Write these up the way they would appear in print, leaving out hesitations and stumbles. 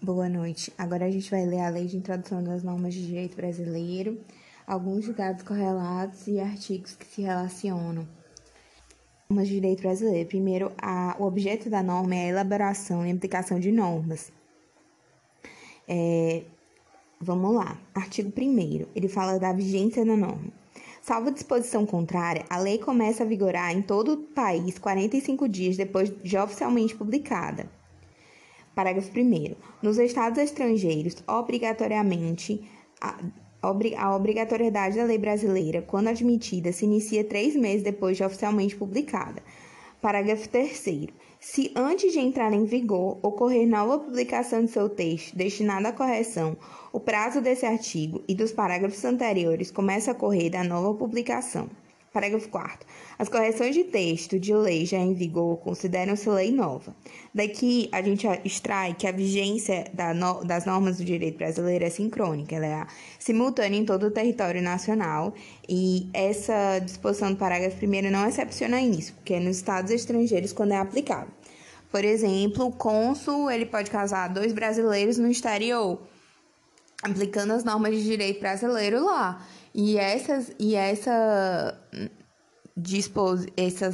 Boa noite. Agora a gente vai ler a Lei de Introdução das Normas de Direito Brasileiro, alguns julgados correlatos e artigos que se relacionam. Normas de Direito Brasileiro. Primeiro, o objeto da norma é a elaboração e aplicação de normas. Vamos lá. Artigo 1º. Ele fala da vigência da norma. Salvo disposição contrária, a lei começa a vigorar em todo o país 45 dias depois de oficialmente publicada. Parágrafo 1º. Nos estados estrangeiros, obrigatoriamente, a obrigatoriedade da lei brasileira, quando admitida, se inicia 3 meses depois de oficialmente publicada. Parágrafo 3º. Se antes de entrar em vigor ocorrer nova publicação de seu texto destinada à correção, o prazo desse artigo e dos parágrafos anteriores começa a correr da nova publicação. Parágrafo 4º. As correções de texto de lei já em vigor consideram-se lei nova. Daqui a gente extrai que a vigência das normas do direito brasileiro é sincrônica, ela é simultânea em todo o território nacional, e essa disposição do parágrafo 1º não excepciona isso, porque é nos estados estrangeiros quando é aplicado. Por exemplo, o cônsul ele pode casar 2 brasileiros no exterior, aplicando as normas de direito brasileiro lá. E essas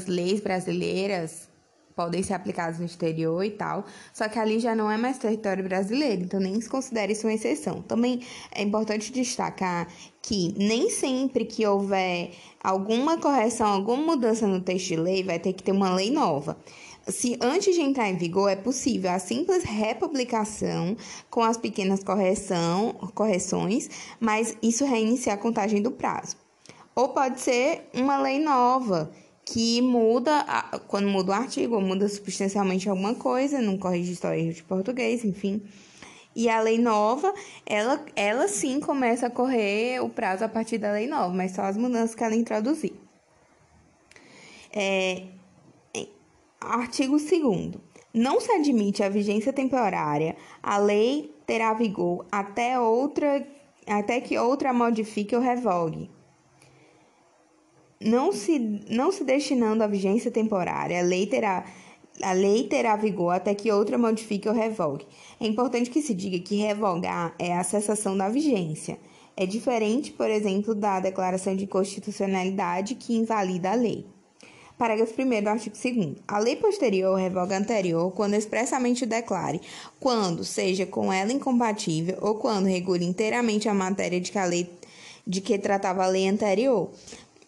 leis brasileiras podem ser aplicadas no exterior e tal, só que ali já não é mais território brasileiro, então nem se considera isso uma exceção. Também é importante destacar que nem sempre que houver alguma correção, alguma mudança no texto de lei, vai ter que ter uma lei nova. Se antes de entrar em vigor, é possível a simples republicação com as pequenas correções, mas isso reinicia a contagem do prazo. Ou pode ser uma lei nova, que muda, quando muda o artigo, ou muda substancialmente alguma coisa, não corrige história de português, enfim. E a lei nova, ela sim começa a correr o prazo a partir da lei nova, mas só as mudanças que ela introduzir. Artigo 2º. Não se admite a vigência temporária. A lei terá vigor até que outra modifique ou revogue. Não se destinando à vigência temporária, a lei terá vigor até que outra modifique ou revogue. É importante que se diga que revogar é a cessação da vigência. É diferente, por exemplo, da declaração de inconstitucionalidade que invalida a lei. Parágrafo 1º do artigo 2º. A lei posterior revoga a anterior quando expressamente o declare, quando seja com ela incompatível ou quando regule inteiramente a matéria de que tratava a lei anterior,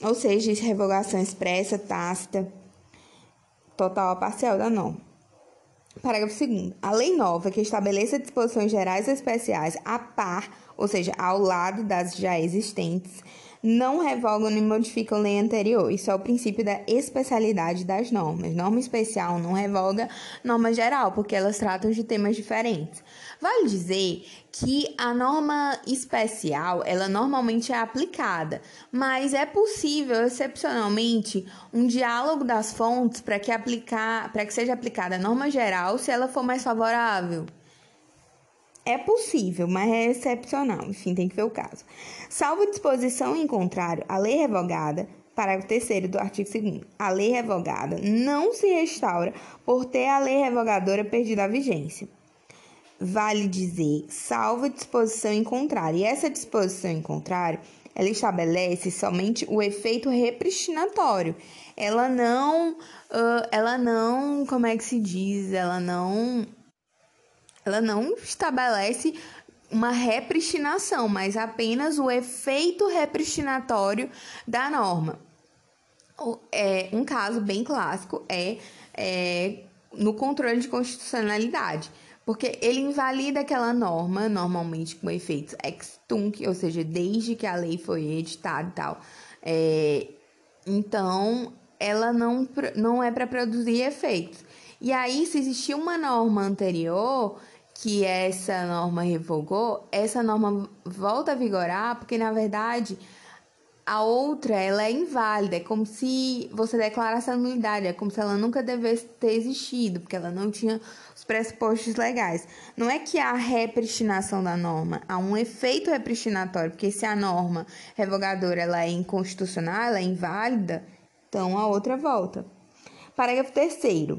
ou seja, revogação expressa, tácita, total ou parcial da norma. Parágrafo 2º. A lei nova que estabeleça disposições gerais e especiais a par, ou seja, ao lado das já existentes, não revogam nem modificam lei anterior. Isso é o princípio da especialidade das normas. Norma especial não revoga norma geral, porque elas tratam de temas diferentes. Vale dizer que a norma especial, ela normalmente é aplicada, mas é possível, excepcionalmente, um diálogo das fontes para que seja aplicada a norma geral se ela for mais favorável. É possível, mas é excepcional. Enfim, tem que ver o caso. Salvo disposição em contrário, a lei revogada, parágrafo 3º do artigo 2º, a lei revogada não se restaura por ter a lei revogadora perdido a vigência. Vale dizer, salvo disposição em contrário. E essa disposição em contrário, ela estabelece somente o efeito repristinatório. Ela não estabelece uma repristinação, mas apenas o efeito repristinatório da norma. Um caso bem clássico é no controle de constitucionalidade, porque ele invalida aquela norma, normalmente com efeitos ex tunc, ou seja, desde que a lei foi editada e tal. Então, ela não é para produzir efeitos. E aí, se existia uma norma anterior que essa norma revogou, essa norma volta a vigorar, porque, na verdade, a outra ela é inválida, é como se você declarasse a nulidade, é como se ela nunca devesse ter existido, porque ela não tinha os pressupostos legais. Não é que há repristinação da norma, há um efeito repristinatório, porque se a norma revogadora ela é inconstitucional, ela é inválida, então a outra volta. Parágrafo 3º.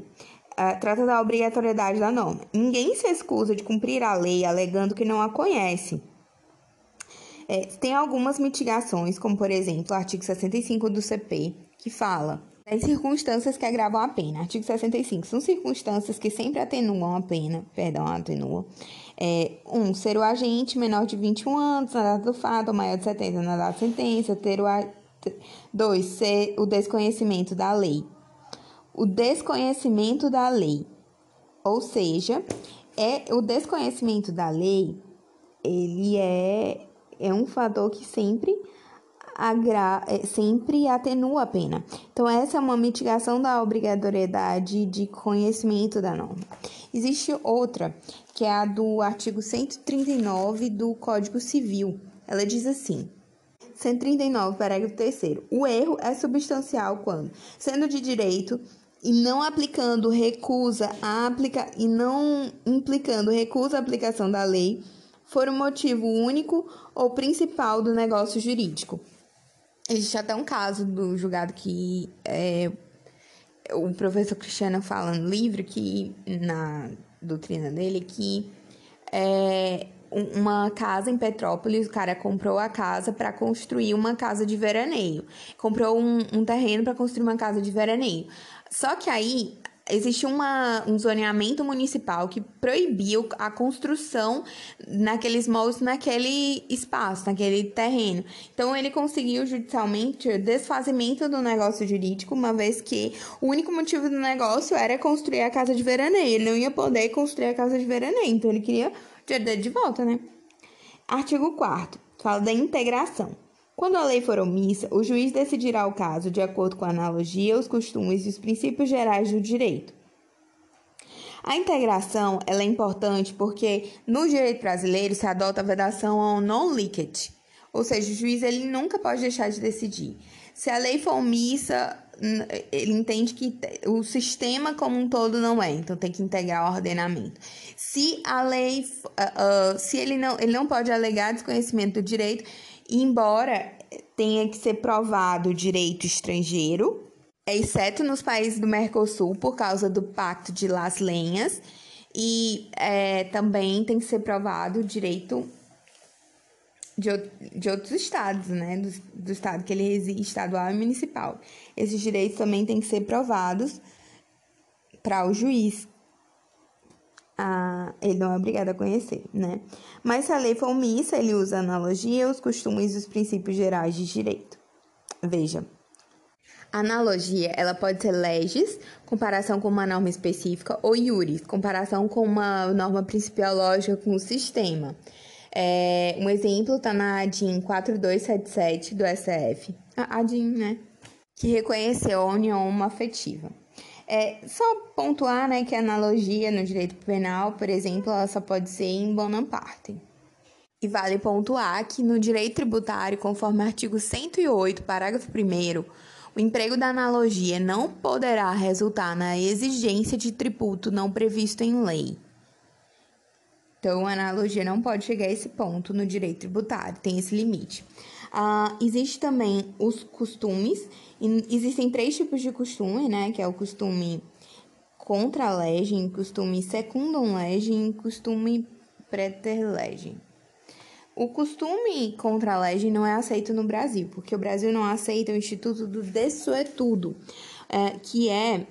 trata da obrigatoriedade da norma. Ninguém se excusa de cumprir a lei alegando que não a conhece. Tem algumas mitigações, como, por exemplo, o artigo 65 do CP, que fala das circunstâncias que agravam a pena. Artigo 65. São circunstâncias que sempre atenuam a pena, atenuam. 1. Ser o agente menor de 21 anos na data do fato ou maior de 70 na data da sentença. 2. Ser o desconhecimento da lei. O desconhecimento da lei, ou seja, o desconhecimento da lei, ele é um fator que sempre atenua a pena. Então, essa é uma mitigação da obrigatoriedade de conhecimento da norma. Existe outra, que é a do artigo 139 do Código Civil. Ela diz assim, 139, parágrafo 3º. O erro é substancial quando, sendo de direito, e não aplicando recusa a aplicação da lei, for o motivo único ou principal do negócio jurídico. Existe até um caso do julgado que o professor Cristiano fala no livro, que na doutrina dele, que uma casa em Petrópolis, o cara comprou a casa para construir uma casa de veraneio. Comprou um terreno para construir uma casa de veraneio. Só que aí existe um zoneamento municipal que proibiu a construção naqueles moldes, naquele espaço, naquele terreno. Então, ele conseguiu judicialmente o desfazimento do negócio jurídico, uma vez que o único motivo do negócio era construir a casa de veraneio. Ele não ia poder construir a casa de veraneio, então ele queria de volta, né? Artigo 4º, fala da integração. Quando a lei for omissa, o juiz decidirá o caso de acordo com a analogia, os costumes e os princípios gerais do direito. A integração, ela é importante porque no direito brasileiro se adota a vedação ao non licet, ou seja, o juiz ele nunca pode deixar de decidir. Se a lei for omissa, ele entende que o sistema como um todo não é, então tem que integrar o ordenamento. Se a lei, ele não pode alegar desconhecimento do direito, embora tenha que ser provado o direito estrangeiro, exceto nos países do Mercosul, por causa do Pacto de Las Leñas, e também tem que ser provado o direito de outros estados, né? Do estado que ele reside, estadual e municipal. Esses direitos também têm que ser provados para o juiz. Ele não é obrigado a conhecer, né? Mas se a lei for omissa, ele usa a analogia, os costumes e os princípios gerais de direito. Veja, a analogia, ela pode ser legis, comparação com uma norma específica, ou iuris, comparação com uma norma principiológica com o sistema. Um exemplo está na ADI 4277 do STF, a ADI, né, que reconheceu a união homoafetiva. Só pontuar, né, que a analogia no direito penal, por exemplo, ela só pode ser em bona parte. E vale pontuar que no direito tributário, conforme o artigo 108, parágrafo 1º, o emprego da analogia não poderá resultar na exigência de tributo não previsto em lei. Então, a analogia não pode chegar a esse ponto no direito tributário, tem esse limite. Existe também os costumes, existem 3 tipos de costume, né? Que é o costume contra legem, costume secundum legem e costume preter legem. O costume contra legem não é aceito no Brasil, porque o Brasil não aceita o Instituto do Dessuetudo, que é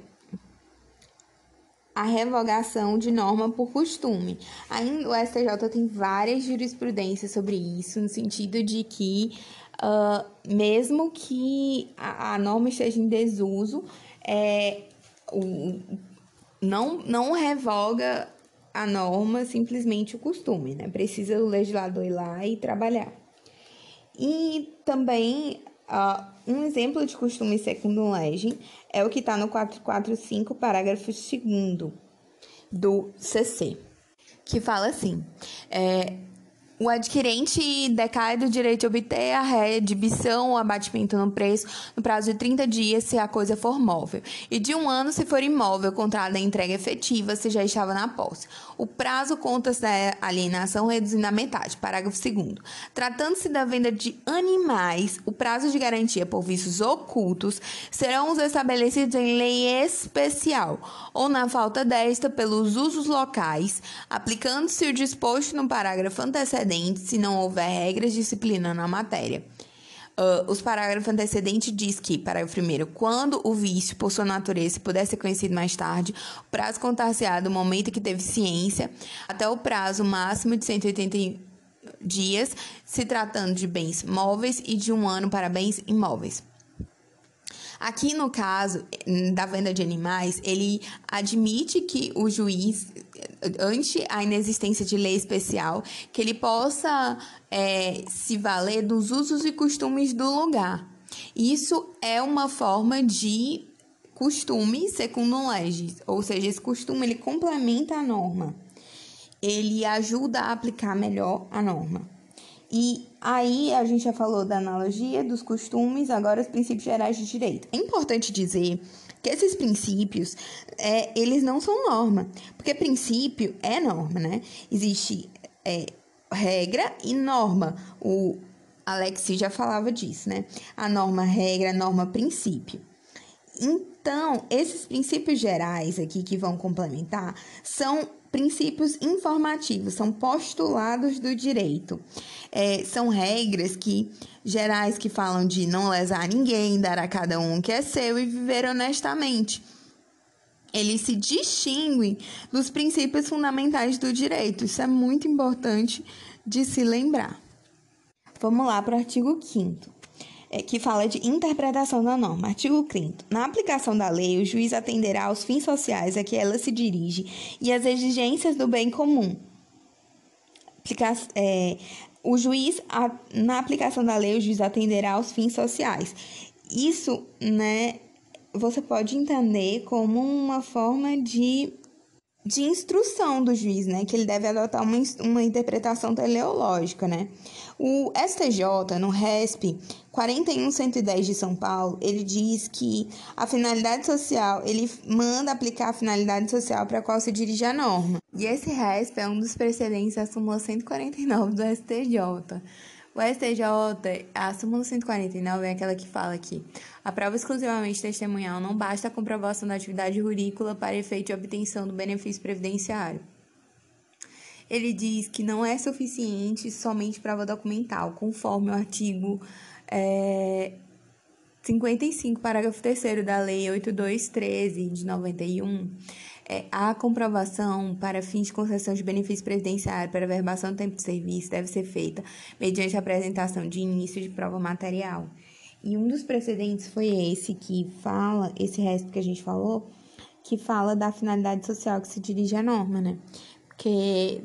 a revogação de norma por costume. Ainda o STJ tem várias jurisprudências sobre isso, no sentido de que, mesmo que a norma esteja em desuso, não revoga a norma simplesmente o costume, né? Precisa o legislador ir lá e trabalhar. E também, um exemplo de costume secundum legem é o que está no 445, parágrafo 2º do CC, que fala assim, O adquirente decai do direito de obter a reedição ou abatimento no preço no prazo de 30 dias se a coisa for móvel e de 1 ano se for imóvel, contrário à entrega efetiva se já estava na posse. O prazo conta-se da alienação reduzindo a metade. Parágrafo 2º. Tratando-se da venda de animais, o prazo de garantia por vícios ocultos serão os estabelecidos em lei especial ou, na falta desta, pelos usos locais, aplicando-se o disposto no parágrafo antecedente se não houver regras disciplinando a matéria. Os parágrafos antecedentes diz que, parágrafo 1º, quando o vício, por sua natureza, puder ser conhecido mais tarde, o prazo contar-se-á do momento que teve ciência até o prazo máximo de 180 dias, se tratando de bens móveis e de 1 ano para bens imóveis. Aqui, no caso da venda de animais, ele admite que o juiz, ante a inexistência de lei especial, que ele possa se valer dos usos e costumes do lugar. Isso é uma forma de costume secundum legis, ou seja, esse costume ele complementa a norma, ele ajuda a aplicar melhor a norma. E aí a gente já falou da analogia, dos costumes, agora os princípios gerais de direito. É importante dizer que esses princípios, eles não são norma, porque princípio é norma, né? Existe regra e norma, o Alex já falava disso, né? A norma regra, a norma princípio. Então, esses princípios gerais aqui que vão complementar são princípios informativos, são postulados do direito. São regras gerais que falam de não lesar ninguém, dar a cada um o que é seu e viver honestamente. Eles se distinguem dos princípios fundamentais do direito. Isso é muito importante de se lembrar. Vamos lá para o artigo 5º. Que fala de interpretação da norma. Artigo 5º. Na aplicação da lei, o juiz atenderá aos fins sociais a que ela se dirige e às exigências do bem comum. Na aplicação da lei, o juiz atenderá aos fins sociais. Isso, né, você pode entender como uma forma de instrução do juiz, né, que ele deve adotar uma interpretação teleológica, né. O STJ, no RESP 41110 de São Paulo, ele diz que a finalidade social, ele manda aplicar a finalidade social para a qual se dirige a norma. E esse RESP é um dos precedentes da Súmula 149 do STJ. O STJ, a súmula 149 é aquela que fala que a prova exclusivamente testemunhal não basta a comprovação da atividade rurícola para efeito de obtenção do benefício previdenciário. Ele diz que não é suficiente somente prova documental, conforme o artigo 55, parágrafo 3º da Lei 8.2.13 de 91, a comprovação para fins de concessão de benefício previdenciário para verbação do tempo de serviço deve ser feita mediante a apresentação de início de prova material. E um dos precedentes foi esse que fala, esse resto que a gente falou, que fala da finalidade social que se dirige à norma, né? Porque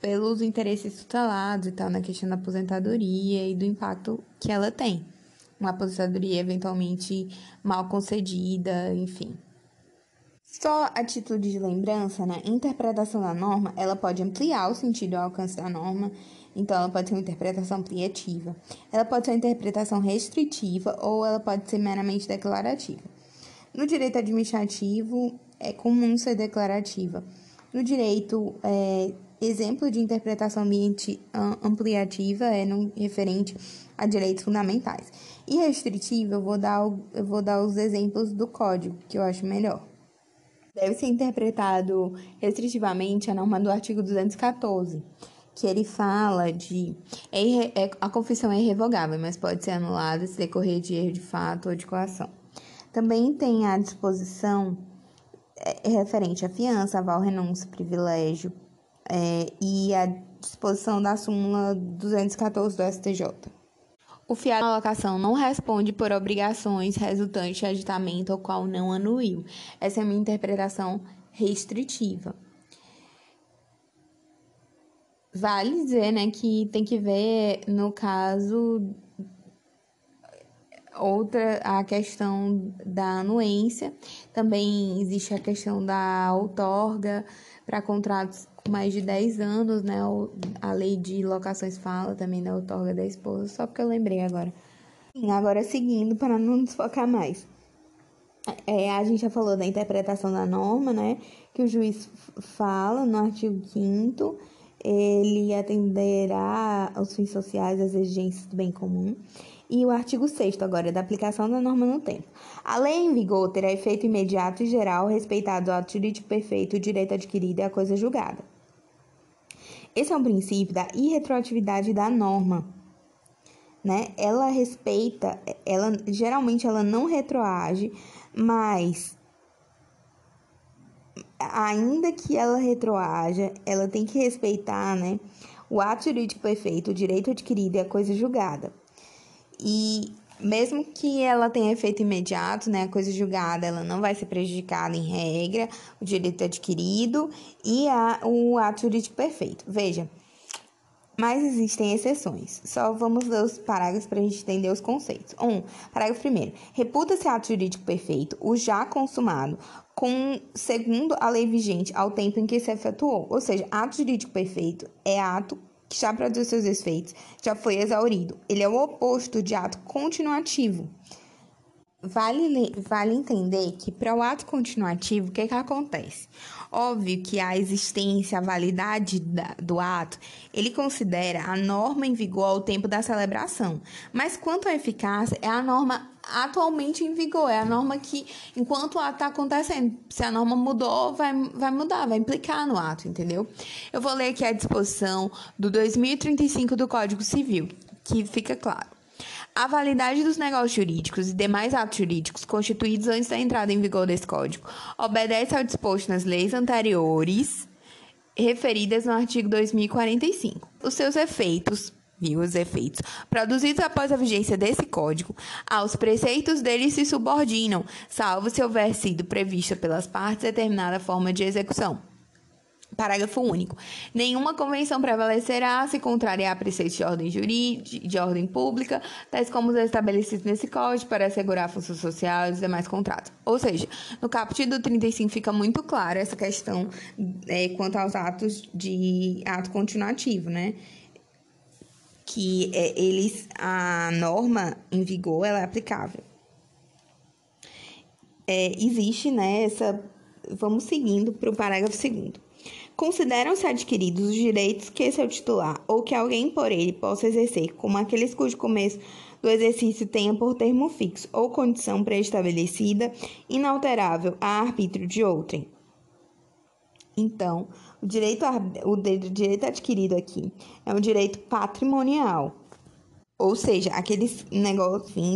pelos interesses tutelados e tal, na questão da aposentadoria e do impacto que ela tem. Uma aposentadoria eventualmente mal concedida, enfim. Só a título de lembrança, né? Interpretação da norma, ela pode ampliar o sentido e o alcance da norma, então ela pode ser uma interpretação ampliativa, ela pode ser uma interpretação restritiva ou ela pode ser meramente declarativa. No direito administrativo, é comum ser declarativa. No direito, exemplo de interpretação ampliativa é no referente a direitos fundamentais. E restritiva, eu vou dar os exemplos do código, que eu acho melhor. Deve ser interpretado restritivamente a norma do artigo 214, que ele fala de a confissão é irrevogável, mas pode ser anulada se decorrer de erro de fato ou de coação. Também tem a disposição referente à fiança, aval, renúncia, privilégio e a disposição da súmula 214 do STJ. O fiado na alocação não responde por obrigações resultantes de aditamento ao qual não anuiu. Essa é a minha interpretação restritiva. Vale dizer, né, que tem que ver, no caso, a questão da anuência. Também existe a questão da outorga, para contratos com mais de 10 anos, né? A lei de locações fala também da outorga da esposa, só porque eu lembrei agora. Sim, agora seguindo, para não desfocar mais. A gente já falou da interpretação da norma, né? Que o juiz fala no artigo 5º, ele atenderá aos fins sociais, às exigências do bem comum. E o artigo 6º agora, da aplicação da norma no tempo. A lei em vigor terá efeito imediato e geral, respeitado o ato jurídico perfeito, o direito adquirido e a coisa julgada. Esse é um princípio da irretroatividade da norma, né? Ela respeita, geralmente ela não retroage, mas ainda que ela retroaja, ela tem que respeitar, né, o ato jurídico perfeito, o direito adquirido e a coisa julgada. E mesmo que ela tenha efeito imediato, né, a coisa julgada, ela não vai ser prejudicada em regra, o direito adquirido e o ato jurídico perfeito. Veja, mas existem exceções. Só vamos ler os parágrafos para a gente entender os conceitos. 1. Parágrafo 1º. Reputa-se ato jurídico perfeito o já consumado, segundo a lei vigente, ao tempo em que se efetuou. Ou seja, ato jurídico perfeito é ato que já produziu seus efeitos, já foi exaurido. Ele é o oposto de ato continuativo. Vale entender que para o ato continuativo, o que acontece? Óbvio que a existência, a validade do ato, ele considera a norma em vigor ao tempo da celebração. Mas quanto à eficácia, é a norma atualmente em vigor, é a norma que, enquanto o ato está acontecendo, se a norma mudou, vai mudar, vai implicar no ato, entendeu? Eu vou ler aqui a disposição do 2035 do Código Civil, que fica claro. A validade dos negócios jurídicos e demais atos jurídicos constituídos antes da entrada em vigor desse Código obedece ao disposto nas leis anteriores referidas no artigo 2045. Os seus efeitos, produzidos após a vigência desse Código, aos preceitos dele se subordinam, salvo se houver sido prevista pelas partes determinada forma de execução. Parágrafo único. Nenhuma convenção prevalecerá se contrária a preceitos de ordem jurídica, de ordem pública, tais como os estabelecidos nesse código para assegurar a função social e os demais contratos. Ou seja, no caput do 35 fica muito claro essa questão quanto aos atos de ato continuativo, né? Que a norma em vigor ela é aplicável. Existe, né? Vamos seguindo para o parágrafo 2º. Consideram-se adquiridos os direitos que seu titular ou que alguém por ele possa exercer, como aqueles cujo começo do exercício tenha por termo fixo ou condição pré-estabelecida, inalterável a arbítrio de outrem. Então, o direito adquirido aqui é um direito patrimonial, ou seja, aqueles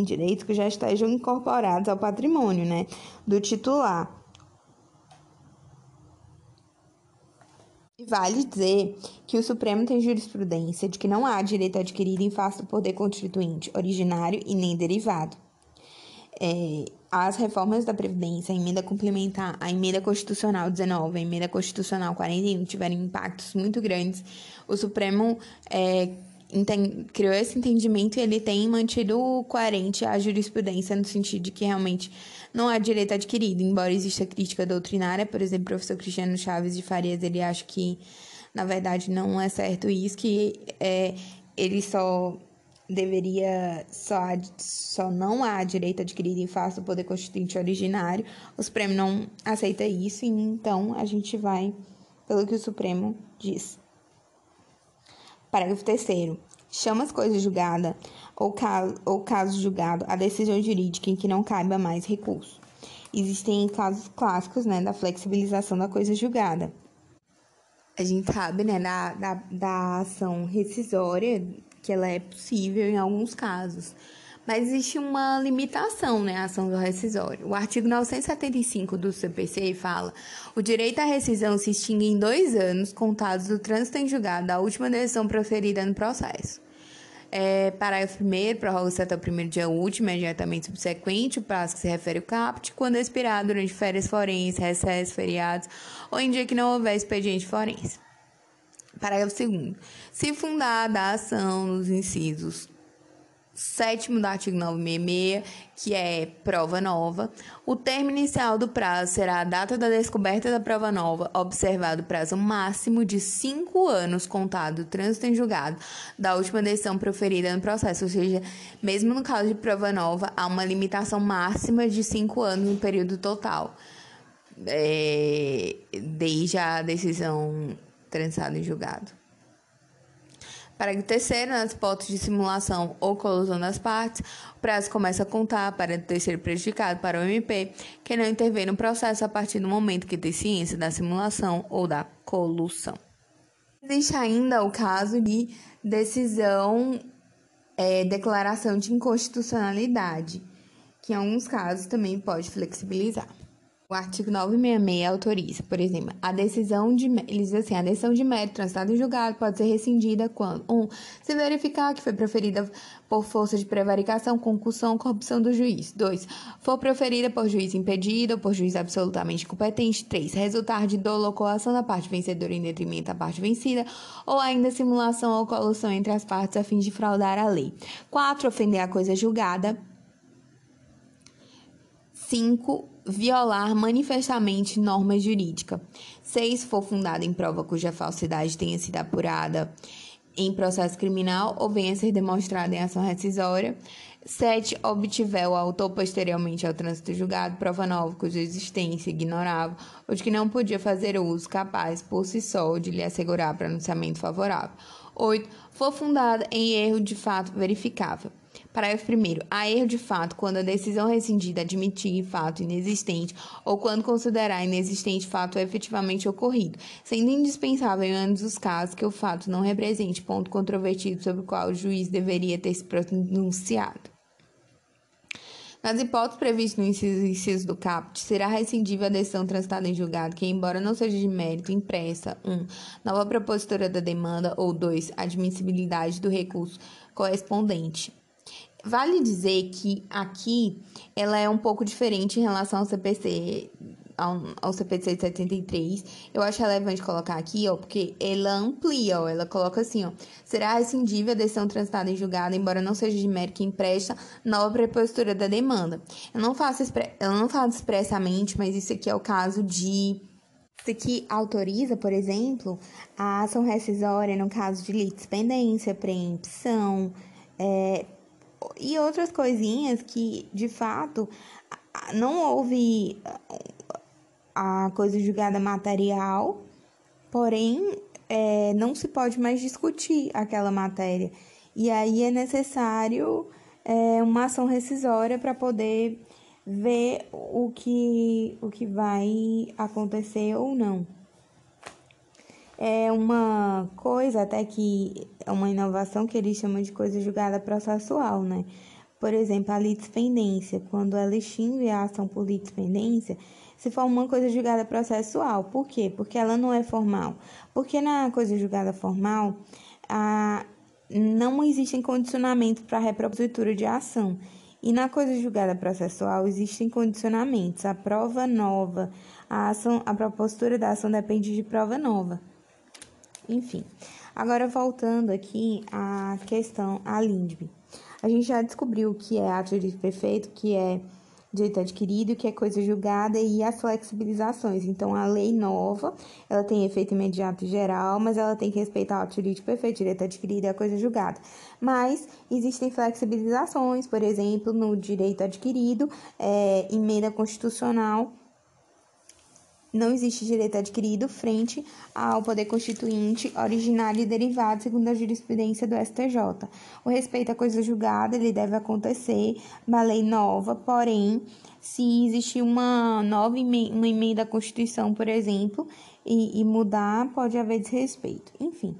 direitos que já estejam incorporados ao patrimônio, né, do titular. Vale dizer que o Supremo tem jurisprudência de que não há direito adquirido em face do poder constituinte, originário e nem derivado. As reformas da Previdência, a emenda complementar, a emenda constitucional 19, a emenda constitucional 41 tiveram impactos muito grandes. O Supremo criou esse entendimento e ele tem mantido coerente a jurisprudência no sentido de que realmente não há direito adquirido, embora exista crítica doutrinária. Por exemplo, o professor Cristiano Chaves de Farias, ele acha que, na verdade, não é certo isso, que ele só deveria, só não há direito adquirido em face do poder constituinte originário. O Supremo não aceita isso, e então a gente vai pelo que o Supremo diz. Parágrafo 3º. Chama as coisas julgadas ou caso julgado a decisão jurídica em que não caiba mais recurso. Existem casos clássicos, né, da flexibilização da coisa julgada. A gente sabe, né, da ação rescisória, que ela é possível em alguns casos. Mas existe uma limitação, né, à ação do rescisório. O artigo 975 do CPC fala: o direito à rescisão se extingue em 2 anos contados do trânsito em julgado da última decisão proferida no processo. Parágrafo 1º. Prorroga-se até o primeiro dia útil, imediatamente subsequente, o prazo que se refere ao caput, quando expirado durante férias forenses, recessos, feriados ou em dia que não houver expediente forense. Parágrafo 2º. Se fundada a ação nos incisos 7º do artigo 966, que é prova nova, o termo inicial do prazo será a data da descoberta da prova nova, observado o prazo máximo de 5 anos contado do trânsito em julgado da última decisão proferida no processo, ou seja, mesmo no caso de prova nova, há uma limitação máxima de 5 anos no período total, desde a decisão transitada em julgado. Parágrafo 3º, nas hipóteses de simulação ou colusão das partes, o prazo começa a contar para o terceiro prejudicado, para o MP, que não intervém no processo a partir do momento que tem ciência da simulação ou da colusão. Existe ainda o caso de decisão, declaração de inconstitucionalidade, que em alguns casos também pode flexibilizar. O artigo 966 autoriza, por exemplo, a decisão de mérito transitada em julgado pode ser rescindida quando 1. Se verificar que foi proferida por força de prevaricação, concussão ou corrupção do juiz. 2. For proferida por juiz impedido ou por juiz absolutamente incompetente. 3. Resultar de dolo ou coação da parte vencedora em detrimento da parte vencida ou ainda simulação ou colução entre as partes a fim de fraudar a lei. 4. Ofender a coisa julgada. 5. Violar manifestamente norma jurídica. 6. For fundada em prova cuja falsidade tenha sido apurada em processo criminal ou venha a ser demonstrada em ação rescisória. 7. Obtiver o autor posteriormente ao trânsito julgado prova nova cuja existência ignorava ou de que não podia fazer uso capaz por si só de lhe assegurar pronunciamento favorável. 8. For fundada em erro de fato verificável. Parágrafo 1º. Há erro de fato quando a decisão rescindida admitir fato inexistente ou quando considerar inexistente fato efetivamente ocorrido, sendo indispensável em ambos os casos que o fato não represente ponto controvertido sobre o qual o juiz deveria ter se pronunciado. Nas hipóteses previstas no inciso do caput, será rescindível a decisão transitada em julgado que, embora não seja de mérito, impressa 1. Nova propositura da demanda ou 2. Admissibilidade do recurso correspondente. Vale dizer que aqui ela é um pouco diferente em relação ao CPC, ao CPC de 73. Eu acho relevante colocar aqui, porque ela amplia, ela coloca assim, será rescindível a decisão transitada em julgado, embora não seja de mérito impressa, nova propositura da demanda. Eu não faço expressamente, mas isso aqui é o caso de... Isso aqui autoriza, por exemplo, a ação rescisória no caso de litispendência, preempção, e outras coisinhas que, de fato, não houve a coisa julgada material, porém, não se pode mais discutir aquela matéria. E aí é necessário uma ação rescisória para poder ver o que vai acontecer ou não. É uma coisa até que é uma inovação que eles chamam de coisa julgada processual, né? Por exemplo, a litispendência, quando ela extingue a ação por litispendência, se for uma coisa julgada processual. Por quê? Porque ela não é formal. Porque na coisa julgada formal, não existem condicionamentos para a repropositura de ação. E na coisa julgada processual, existem condicionamentos. A prova nova, a propositura da ação depende de prova nova. Enfim, agora voltando aqui à questão, à LINDB. A gente já descobriu o que é ato perfeito, o que é direito adquirido, o que é coisa julgada e as flexibilizações. Então, a lei nova, ela tem efeito imediato e geral, mas ela tem que respeitar o ato jurídico perfeito, direito adquirido e a coisa julgada. Mas existem flexibilizações, por exemplo, no direito adquirido, emenda constitucional. Não existe direito adquirido frente ao poder constituinte originário e derivado, segundo a jurisprudência do STJ. O respeito à coisa julgada, ele deve acontecer na lei nova, porém, se existir uma emenda à Constituição, por exemplo, e mudar, pode haver desrespeito. Enfim,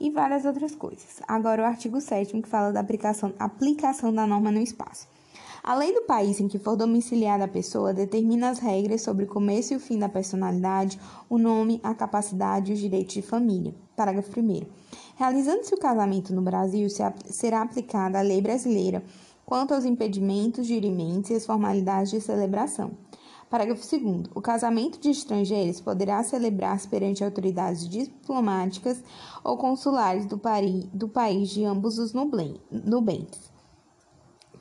e várias outras coisas. Agora, o artigo 7º, que fala da aplicação da norma no espaço. A lei do país em que for domiciliada a pessoa determina as regras sobre o começo e o fim da personalidade, o nome, a capacidade e os direitos de família. Parágrafo 1º. Realizando-se o casamento no Brasil, será aplicada a lei brasileira quanto aos impedimentos, jurimentos e as formalidades de celebração. Parágrafo 2º. O casamento de estrangeiros poderá celebrar-se perante autoridades diplomáticas ou consulares do país de ambos os nubentes.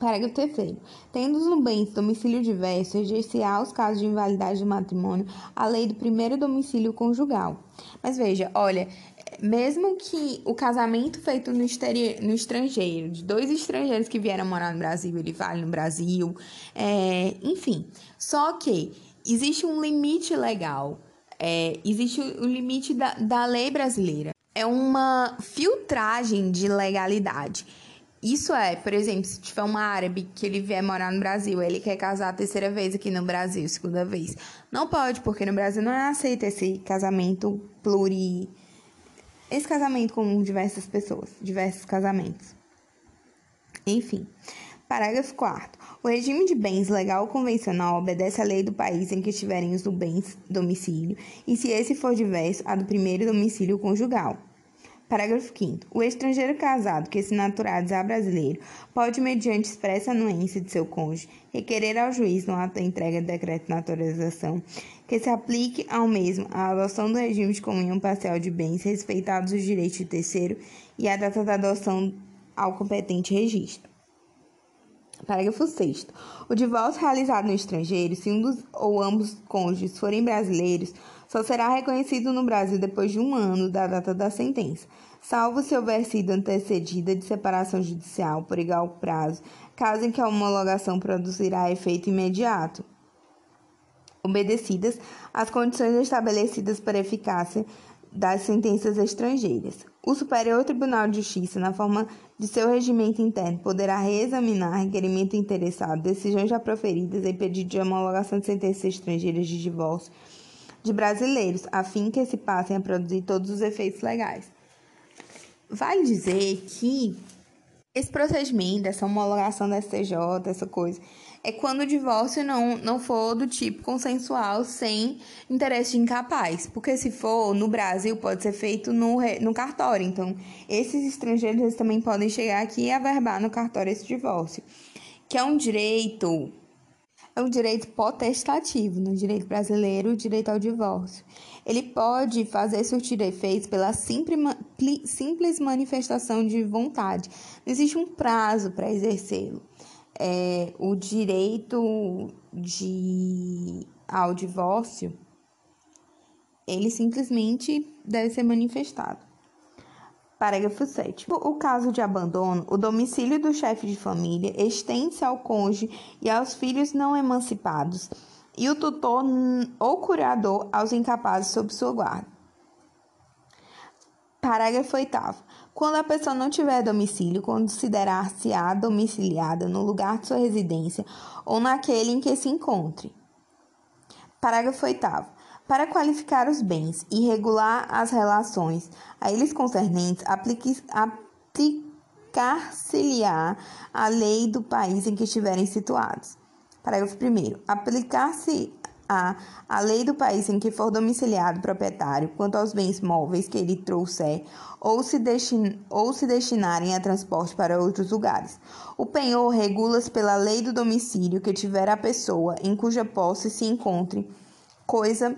Parágrafo 3º. Tendo os bens domicílio diverso, reger-se-á os casos de invalidade do matrimônio a lei do primeiro domicílio conjugal. Mas veja, olha, mesmo que o casamento feito no estrangeiro, de dois estrangeiros que vieram morar no Brasil, ele vale no Brasil, enfim. Só que existe um limite legal, existe o limite da lei brasileira. É uma filtragem de legalidade. Isso é, por exemplo, se tiver um árabe que ele vier morar no Brasil, ele quer casar a terceira vez aqui no Brasil, segunda vez. Não pode, porque no Brasil não é aceito esse casamento com diversas pessoas, diversos casamentos. Enfim. Parágrafo 4º. O regime de bens legal ou convencional obedece à lei do país em que estiverem os do bens domicílio e, se esse for diverso, a do primeiro domicílio conjugal. Parágrafo 5º. O estrangeiro casado que se naturalizar brasileiro pode, mediante expressa anuência de seu cônjuge, requerer ao juiz, no ato da entrega de decreto de naturalização, que se aplique ao mesmo a adoção do regime de comunhão parcial de bens, respeitados os direitos de terceiro e a data da adoção ao competente registro. Parágrafo 6º. O divórcio realizado no estrangeiro, se um dos ou ambos cônjuges forem brasileiros, só será reconhecido no Brasil depois de um ano da data da sentença, salvo se houver sido antecedida de separação judicial por igual prazo, caso em que a homologação produzirá efeito imediato, obedecidas as condições estabelecidas para eficácia das sentenças estrangeiras. O Superior Tribunal de Justiça, na forma de seu regimento interno, poderá reexaminar requerimento interessado, decisões já proferidas em pedido de homologação de sentenças estrangeiras de divórcio de brasileiros, a fim que se passem a produzir todos os efeitos legais. Vale dizer que esse procedimento, essa homologação da STJ, essa coisa, é quando o divórcio não for do tipo consensual, sem interesse de incapaz. Porque se for, no Brasil, pode ser feito no cartório. Então, esses estrangeiros eles também podem chegar aqui e averbar no cartório esse divórcio. Que é um direito potestativo no direito brasileiro, o direito ao divórcio. Ele pode fazer surtir efeitos pela simples manifestação de vontade. Não existe um prazo para exercê-lo. O direito ao divórcio, ele simplesmente deve ser manifestado. Parágrafo 7. O caso de abandono, o domicílio do chefe de família estende-se ao cônjuge e aos filhos não emancipados, e o tutor ou curador aos incapazes sob sua guarda. Parágrafo 8º. Quando a pessoa não tiver domicílio, considerar-se-á domiciliada no lugar de sua residência ou naquele em que se encontre. Parágrafo 8º. Para qualificar os bens e regular as relações a eles concernentes, aplicar-se-lhe-á a lei do país em que estiverem situados. Parágrafo 1º. Aplicar-se-á a lei do país em que for domiciliado o proprietário quanto aos bens móveis que ele trouxer ou se destinarem a transporte para outros lugares. O penhor regula-se pela lei do domicílio que tiver a pessoa em cuja posse se encontre coisa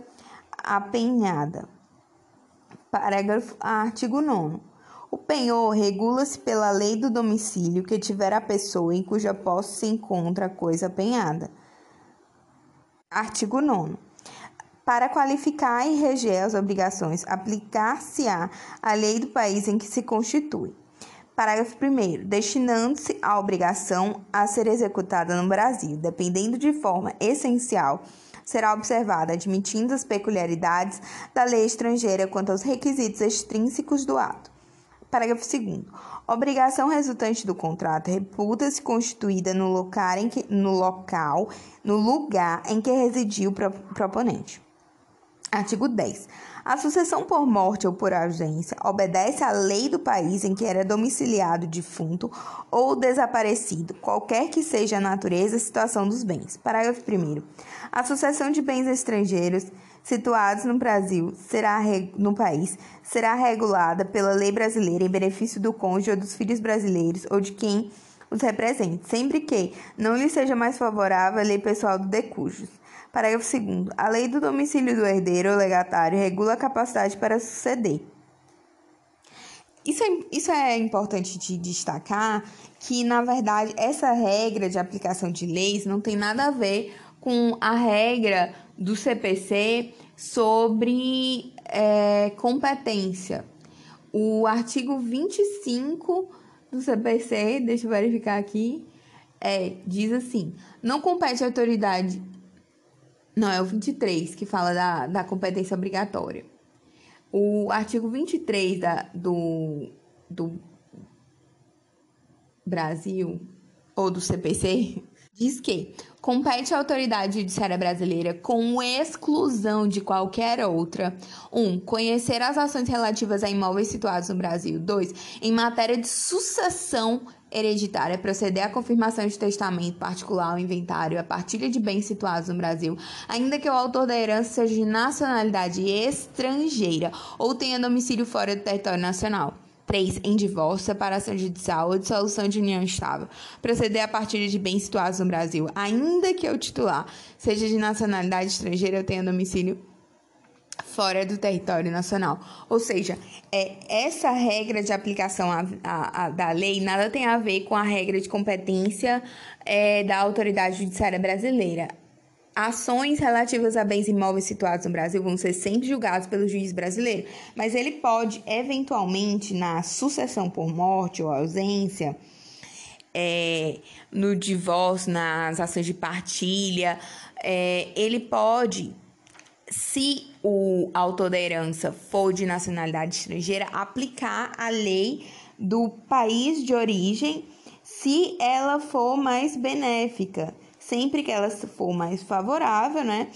apenhada. Artigo 9º. O penhor regula-se pela lei do domicílio que tiver a pessoa em cuja posse se encontra coisa apenhada. Artigo 9º. Para qualificar e reger as obrigações, aplicar-se-á a lei do país em que se constitui. Parágrafo 1º. Destinando-se à obrigação a ser executada no Brasil, dependendo de forma essencial, será observada, admitindo as peculiaridades da lei estrangeira quanto aos requisitos extrínsecos do ato. Parágrafo 2º. Obrigação resultante do contrato reputa-se constituída no lugar em que residiu o proponente. Artigo 10. A sucessão por morte ou por ausência obedece à lei do país em que era domiciliado o defunto ou desaparecido, qualquer que seja a natureza e situação dos bens. Parágrafo 1º. A sucessão de bens estrangeiros situados no Brasil será regulada pela lei brasileira em benefício do cônjuge ou dos filhos brasileiros ou de quem os represente, sempre que não lhe seja mais favorável a lei pessoal do decujus. Parágrafo 2º. A lei do domicílio do herdeiro ou legatário regula a capacidade para suceder. Isso é importante de destacar, que, na verdade, essa regra de aplicação de leis não tem nada a ver com a regra do CPC sobre competência. O artigo 25 do CPC, deixa eu verificar aqui, diz assim, não compete à autoridade... Não, é o 23 que fala da competência obrigatória. O artigo 23 do Brasil, ou do CPC, diz que compete à autoridade judiciária brasileira, com exclusão de qualquer outra, 1. Conhecer as ações relativas a imóveis situados no Brasil. 2. Em matéria de sucessão hereditária, proceder à confirmação de testamento particular, ao inventário, à partilha de bens situados no Brasil, ainda que o autor da herança seja de nacionalidade estrangeira ou tenha domicílio fora do território nacional. 3. Em divórcio, separação judicial ou dissolução de união estável, proceder à partilha de bens situados no Brasil, ainda que o titular seja de nacionalidade estrangeira ou tenha domicílio fora do território nacional. Ou seja, essa regra de aplicação da lei nada tem a ver com a regra de competência da autoridade judiciária brasileira. Ações relativas a bens imóveis situados no Brasil vão ser sempre julgadas pelo juiz brasileiro, mas ele pode, eventualmente, na sucessão por morte ou ausência, no divórcio, nas ações de partilha, ele pode... Se o autor da herança for de nacionalidade estrangeira, aplicar a lei do país de origem se ela for mais benéfica, sempre que ela for mais favorável, né,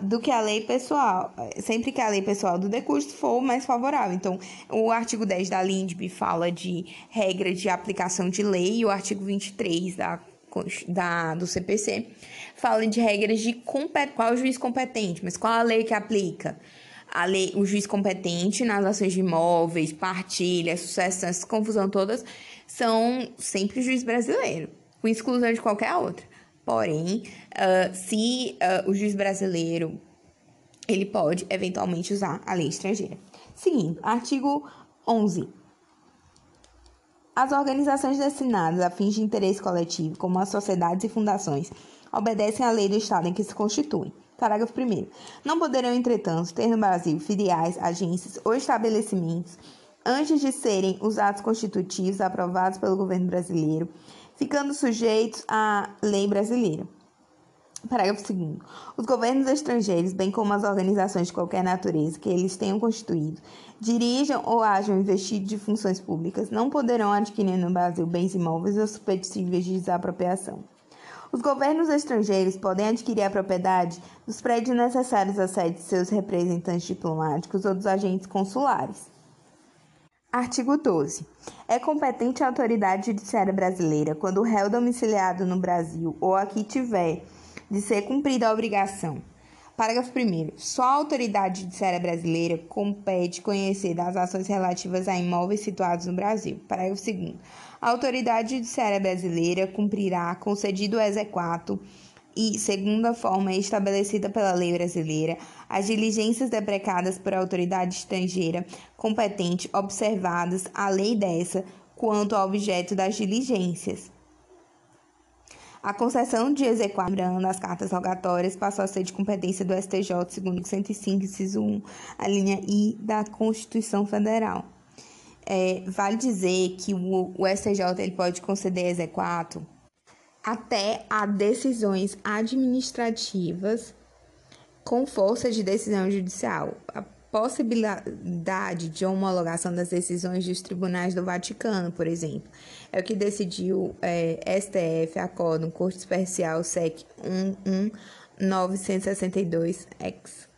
do que a lei pessoal, sempre que a lei pessoal do decurso for mais favorável. Então, o artigo 10 da LINDB fala de regra de aplicação de lei e o artigo 23 do CPC fala de regras de qual o juiz competente, mas qual a lei que aplica. A lei, o juiz competente nas ações de imóveis, partilha, sucessão, essa confusão todas, são sempre o juiz brasileiro, com exclusão de qualquer outra. Porém, se o juiz brasileiro, ele pode eventualmente usar a lei estrangeira. Seguindo, artigo 11. As organizações destinadas a fins de interesse coletivo, como as sociedades e fundações, obedecem à lei do Estado em que se constituem. Parágrafo 1º. Não poderão, entretanto, ter no Brasil filiais, agências ou estabelecimentos antes de serem os atos constitutivos aprovados pelo governo brasileiro, ficando sujeitos à lei brasileira. Parágrafo 2º. Os governos estrangeiros, bem como as organizações de qualquer natureza que eles tenham constituído, dirijam ou hajam investido de funções públicas, não poderão adquirir no Brasil bens imóveis ou suscetíveis de desapropriação. Os governos estrangeiros podem adquirir a propriedade dos prédios necessários à sede de seus representantes diplomáticos ou dos agentes consulares. Artigo 12. É competente a autoridade judiciária brasileira, quando o réu domiciliado no Brasil ou aqui tiver, de ser cumprida a obrigação. Parágrafo 1º. Só a autoridade judiciária brasileira compete conhecer das ações relativas a imóveis situados no Brasil. Parágrafo 2º. A autoridade judiciária brasileira cumprirá, concedido o exequato e, segundo a forma estabelecida pela lei brasileira, as diligências deprecadas por autoridade estrangeira competente, observadas a lei dessa quanto ao objeto das diligências. A concessão de exequar as cartas rogatórias passou a ser de competência do STJ, segundo 105, inciso 1, a linha I da Constituição Federal. Vale dizer que o STJ ele pode conceder exequato até a decisões administrativas com força de decisão judicial. A possibilidade de homologação das decisões dos tribunais do Vaticano, por exemplo, é o que decidiu STF, Acórdão, Corte Especial, SEC 11962-Ex.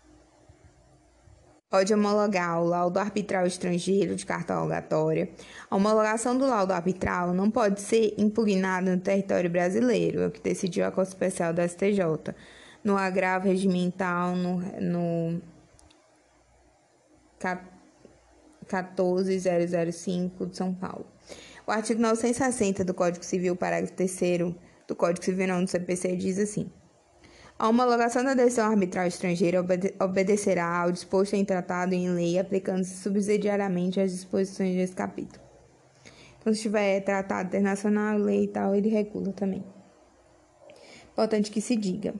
Pode homologar o laudo arbitral estrangeiro de carta rogatória. A homologação do laudo arbitral não pode ser impugnada no território brasileiro, é o que decidiu a Corte Especial do STJ, no agravo regimental, no 14005 de São Paulo. O artigo 960 do Código Civil, parágrafo 3º do Código Civil, do CPC, diz assim: A homologação da decisão arbitral estrangeira obedecerá ao disposto em tratado e em lei, aplicando-se subsidiariamente às disposições desse capítulo. Então, se tiver tratado internacional, lei e tal, ele regula também. Importante que se diga.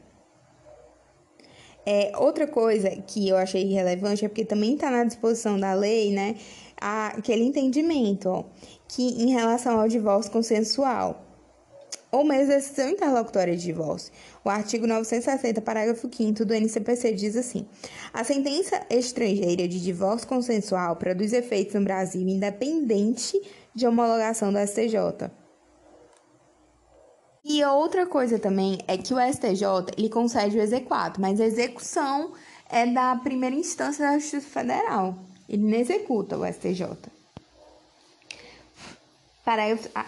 Outra coisa que eu achei relevante é porque também está na disposição da lei, né, aquele entendimento, que em relação ao divórcio consensual, ou mesmo decisão interlocutória de divórcio. O artigo 960, parágrafo 5º do NCPC diz assim: a sentença estrangeira de divórcio consensual produz efeitos no Brasil independente de homologação do STJ. E outra coisa também é que o STJ, ele concede o exequato, mas a execução é da primeira instância da Justiça Federal. Ele não executa o STJ.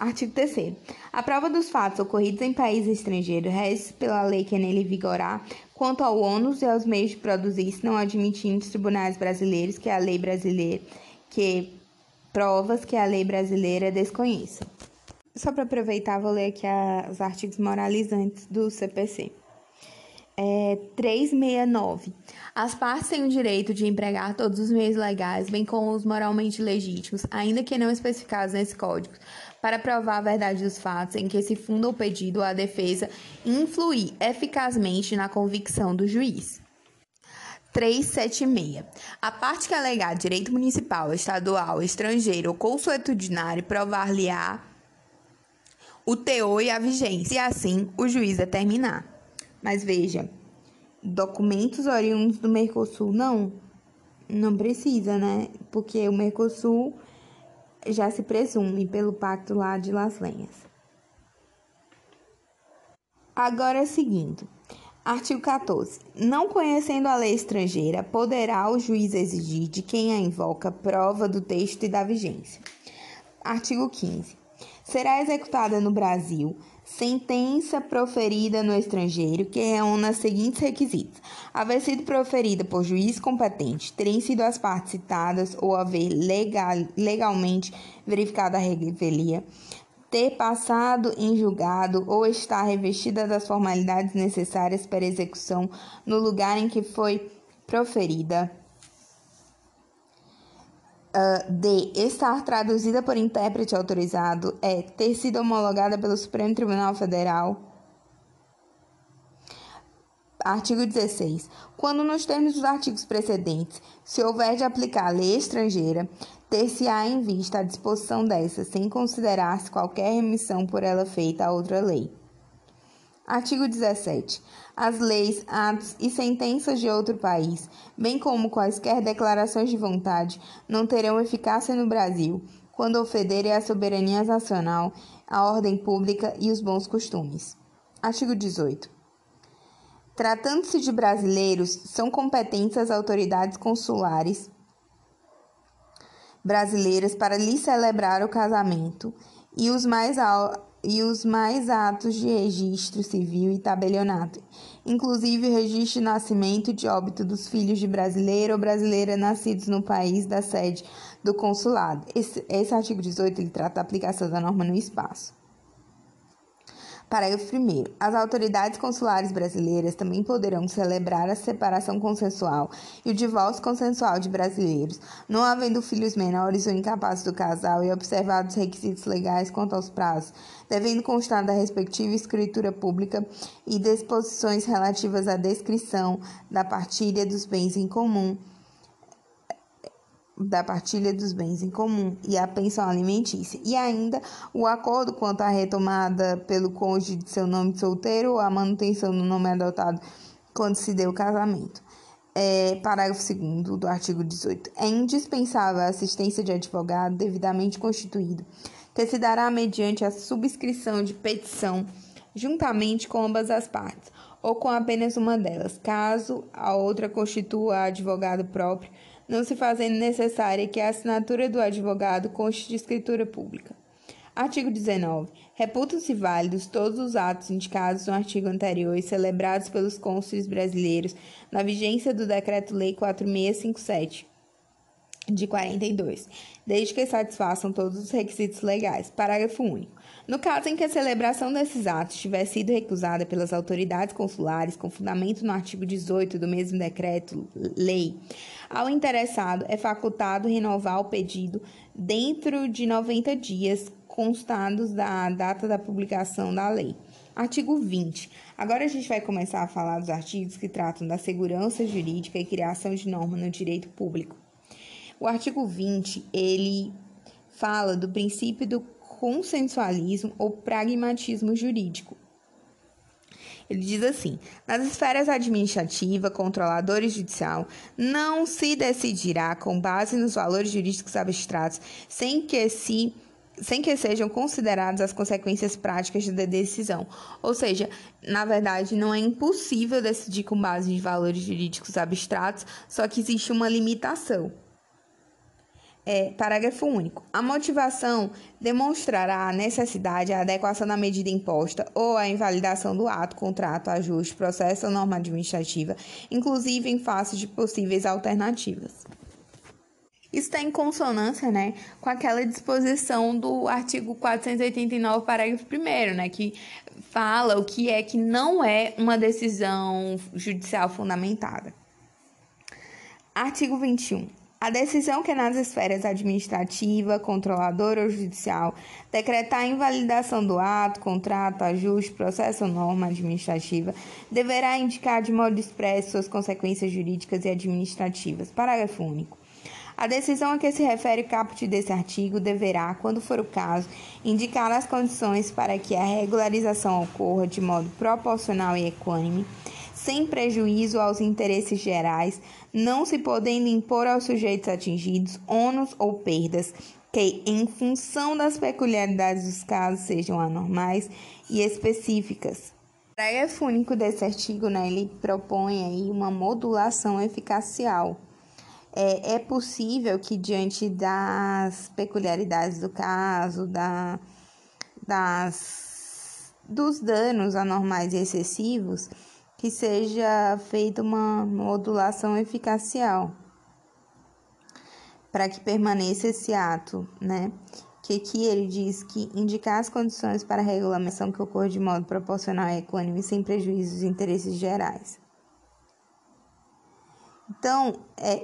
Artigo 3º. A prova dos fatos ocorridos em país estrangeiro rege pela lei que nele vigorar quanto ao ônus e aos meios de produzir, se não admitindo os tribunais brasileiros que a lei brasileira, que provas que a lei brasileira desconheça. Só para aproveitar, vou ler aqui os artigos moralizantes do CPC. 369. As partes têm o direito de empregar todos os meios legais, bem como os moralmente legítimos, ainda que não especificados nesse código, para provar a verdade dos fatos em que se funda o pedido ou a defesa e influir eficazmente na convicção do juiz. 376. A parte que alegar direito municipal, estadual, estrangeiro ou consuetudinário provar-lhe-á o teor e a vigência, e assim o juiz determinar. Mas veja, documentos oriundos do Mercosul não precisa, né? Porque o Mercosul já se presume pelo Pacto lá de Las Leñas. Agora, seguindo, artigo 14. Não conhecendo a lei estrangeira, poderá o juiz exigir de quem a invoca prova do texto e da vigência. Artigo 15. Será executada no Brasil sentença proferida no estrangeiro que reúna os seguintes requisitos: haver sido proferida por juiz competente, terem sido as partes citadas ou haver legalmente verificado a revelia, ter passado em julgado ou estar revestida das formalidades necessárias para execução no lugar em que foi proferida, D. Estar traduzida por intérprete autorizado, E. Ter sido homologada pelo Supremo Tribunal Federal. Artigo 16. Quando, nos termos dos artigos precedentes, se houver de aplicar a lei estrangeira, ter-se-á em vista a disposição dessa, sem considerar-se qualquer remissão por ela feita a outra lei. Artigo 17. As leis, atos e sentenças de outro país, bem como quaisquer declarações de vontade, não terão eficácia no Brasil, quando ofenderem a soberania nacional, a ordem pública e os bons costumes. Artigo 18. Tratando-se de brasileiros, são competentes as autoridades consulares brasileiras para lhe celebrar o casamento e os mais atos de registro civil e tabelionato, inclusive o registro de nascimento e de óbito dos filhos de brasileiro ou brasileira nascidos no país da sede do consulado. Esse artigo 18, ele trata da aplicação da norma no espaço. Parágrafo 1º. As autoridades consulares brasileiras também poderão celebrar a separação consensual e o divórcio consensual de brasileiros, não havendo filhos menores ou incapazes do casal e observados os requisitos legais quanto aos prazos, devendo constar da respectiva escritura pública e disposições relativas à descrição da partilha dos bens em comum e a pensão alimentícia, e ainda o acordo quanto à retomada pelo cônjuge de seu nome de solteiro ou a manutenção do nome adotado quando se deu o casamento. Parágrafo 2º do artigo 18. É indispensável a assistência de advogado devidamente constituído, que se dará mediante a subscrição de petição juntamente com ambas as partes, ou com apenas uma delas, caso a outra constitua advogado próprio, não se fazendo necessária que a assinatura do advogado conste de escritura pública. Artigo 19. Reputam-se válidos todos os atos indicados no artigo anterior e celebrados pelos cônsules brasileiros na vigência do Decreto-Lei 4657, de 42, desde que satisfaçam todos os requisitos legais. Parágrafo único. No caso em que a celebração desses atos tiver sido recusada pelas autoridades consulares, com fundamento no artigo 18 do mesmo decreto-lei, ao interessado é facultado renovar o pedido dentro de 90 dias constados da data da publicação da lei. Artigo 20. Agora a gente vai começar a falar dos artigos que tratam da segurança jurídica e criação de norma no direito público. O artigo 20, ele fala do princípio do consensualismo ou pragmatismo jurídico. Ele diz assim: nas esferas administrativa, controladora e judicial, não se decidirá com base nos valores jurídicos abstratos, sem que sejam consideradas as consequências práticas da decisão. Ou seja, na verdade, não é impossível decidir com base em valores jurídicos abstratos, só que existe uma limitação. Parágrafo único. A motivação demonstrará a necessidade, a adequação da medida imposta ou a invalidação do ato, contrato, ajuste, processo ou norma administrativa, inclusive em face de possíveis alternativas. Isso está em consonância, né, com aquela disposição do artigo 489, parágrafo 1º, né, que fala o que não é uma decisão judicial fundamentada. Artigo 21. A decisão que nas esferas administrativa, controladora ou judicial decretar a invalidação do ato, contrato, ajuste, processo ou norma administrativa deverá indicar de modo expresso suas consequências jurídicas e administrativas. Parágrafo único. A decisão a que se refere o caput desse artigo deverá, quando for o caso, indicar as condições para que a regularização ocorra de modo proporcional e equânime, sem prejuízo aos interesses gerais, não se podendo impor aos sujeitos atingidos ônus ou perdas que, em função das peculiaridades dos casos, sejam anormais e específicas. O parágrafo único desse artigo, né, ele propõe aí uma modulação eficacial. É possível que, diante das peculiaridades do caso, dos danos anormais e excessivos, que seja feita uma modulação eficacial para que permaneça esse ato, né? Que aqui ele diz que indicar as condições para a regulamentação que ocorra de modo proporcional e equânime, sem prejuízo dos interesses gerais. Então,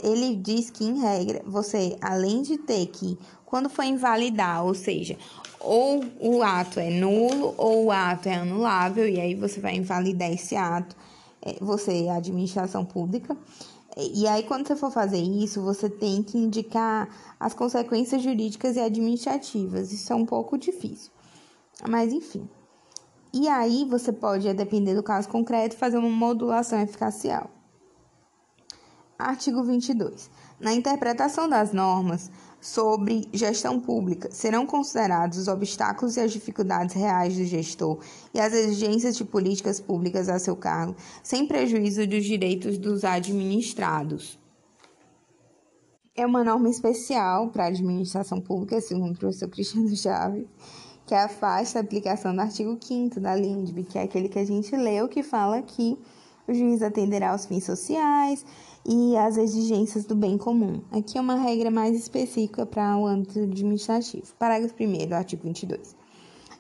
ele diz que, em regra, você, além de ter que, quando for invalidar, ou seja, ou o ato é nulo ou o ato é anulável, e aí você vai invalidar esse ato, você, a administração pública, e aí quando você for fazer isso, você tem que indicar as consequências jurídicas e administrativas. Isso é um pouco difícil, mas enfim. E aí você pode, a depender do caso concreto, fazer uma modulação eficacial. Artigo 22. Na interpretação das normas sobre gestão pública, serão considerados os obstáculos e as dificuldades reais do gestor e as exigências de políticas públicas a seu cargo, sem prejuízo dos direitos dos administrados. É uma norma especial para a administração pública, segundo o professor Cristiano Chaves, que afasta a aplicação do artigo 5º da LINDB, que é aquele que a gente leu, que fala que o juiz atenderá aos fins sociais e às exigências do bem comum. Aqui é uma regra mais específica para o âmbito administrativo. Parágrafo 1º do artigo 22.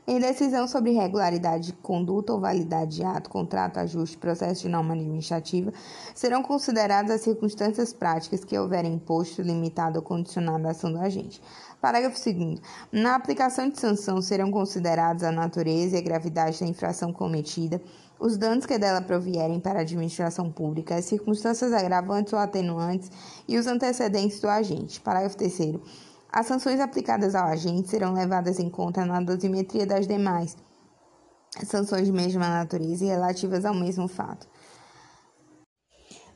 Em decisão sobre regularidade de conduta ou validade de ato, contrato, ajuste, processo de norma administrativa, serão consideradas as circunstâncias práticas que houverem imposto, limitado ou condicionado à ação do agente. Parágrafo 2º. Na aplicação de sanção, serão considerados a natureza e a gravidade da infração cometida, os danos que dela provierem para a administração pública, as circunstâncias agravantes ou atenuantes e os antecedentes do agente. Parágrafo 3º. As sanções aplicadas ao agente serão levadas em conta na dosimetria das demais sanções de mesma natureza e relativas ao mesmo fato.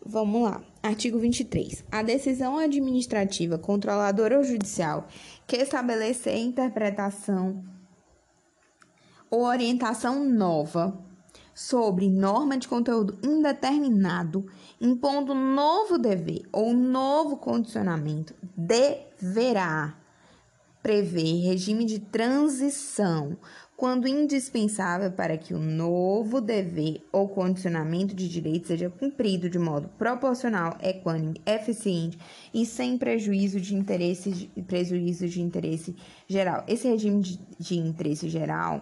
Vamos lá. Artigo 23. A decisão administrativa, controladora ou judicial que estabelecer interpretação ou orientação nova sobre norma de conteúdo indeterminado, impondo novo dever ou novo condicionamento, deverá prevê regime de transição, quando indispensável para que o novo dever ou condicionamento de direito seja cumprido de modo proporcional, equânime, eficiente e sem prejuízo de interesse geral. Esse regime de interesse geral,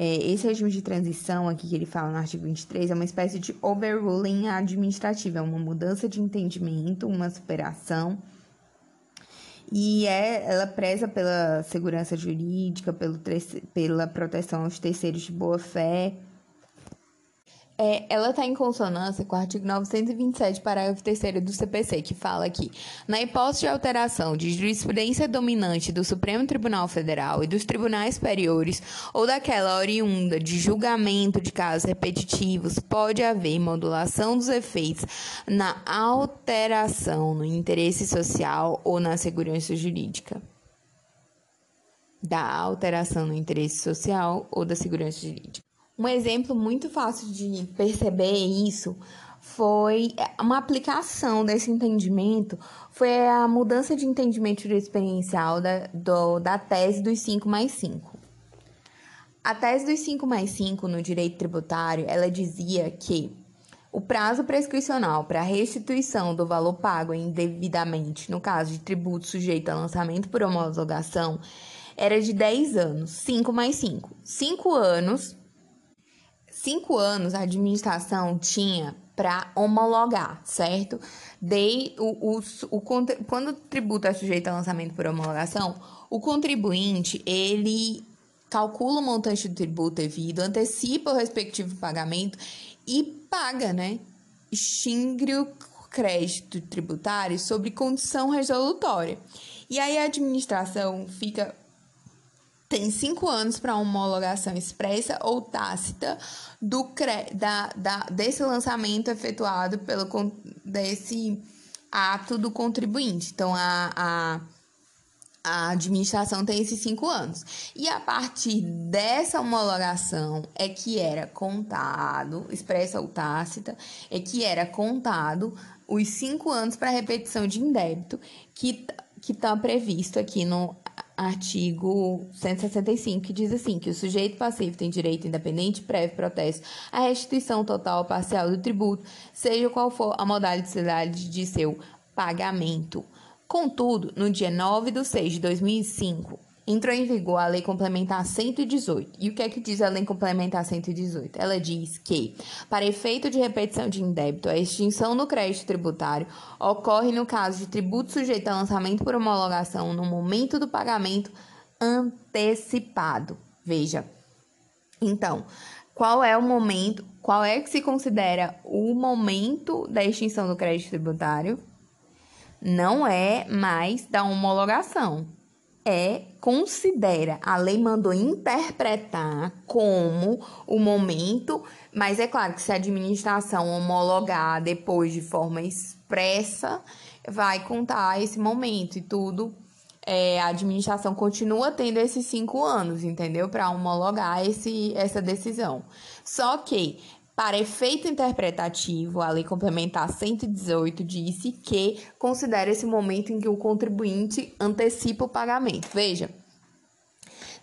esse regime de transição aqui que ele fala no artigo 23, é uma espécie de overruling administrativa, é uma mudança de entendimento, uma superação. E ela preza pela segurança jurídica, pela proteção aos terceiros de boa-fé. Ela está em consonância com o artigo 927, parágrafo 3º do CPC, que fala que, na hipótese de alteração de jurisprudência dominante do Supremo Tribunal Federal e dos tribunais superiores, ou daquela oriunda de julgamento de casos repetitivos, pode haver modulação dos efeitos na alteração no interesse social ou na segurança jurídica. Da alteração no interesse social ou da segurança jurídica. Um exemplo muito fácil de perceber isso foi uma aplicação desse entendimento, foi a mudança de entendimento jurisprudencial da tese dos 5+5. A tese dos 5+5 no direito tributário, ela dizia que o prazo prescricional para a restituição do valor pago indevidamente, no caso de tributo sujeito a lançamento por homologação, era de 10 anos, 5+5. 5 anos a administração tinha para homologar, certo? Quando o tributo é sujeito a lançamento por homologação, o contribuinte, ele calcula o montante do tributo devido, antecipa o respectivo pagamento e paga, né? Extingue o crédito tributário sobre condição resolutória. E aí a administração tem 5 anos para homologação expressa ou tácita desse lançamento efetuado desse ato do contribuinte. Então, a administração tem esses 5 anos. E a partir dessa homologação é que era contado, expressa ou tácita, é que era contado os 5 anos para repetição de indébito que está previsto aqui no artigo 165, que diz assim, que o sujeito passivo tem direito independente, prévio protesto, à restituição total ou parcial do tributo, seja qual for a modalidade de seu pagamento. Contudo, no dia 9/6/2005, entrou em vigor a Lei Complementar 118. E o que é que diz a Lei Complementar 118? Ela diz que, para efeito de repetição de indébito, a extinção do crédito tributário ocorre no caso de tributo sujeito a lançamento por homologação no momento do pagamento antecipado. Veja, então, qual é o momento, qual é que se considera o momento da extinção do crédito tributário? Não é mais da homologação. Considera, a lei mandou interpretar como o momento, mas é claro que se a administração homologar depois de forma expressa, vai contar esse momento e tudo, a administração continua tendo esses 5 anos, entendeu? Para homologar essa decisão. Só que, para efeito interpretativo, a Lei Complementar 118 disse que considera esse momento em que o contribuinte antecipa o pagamento. Veja,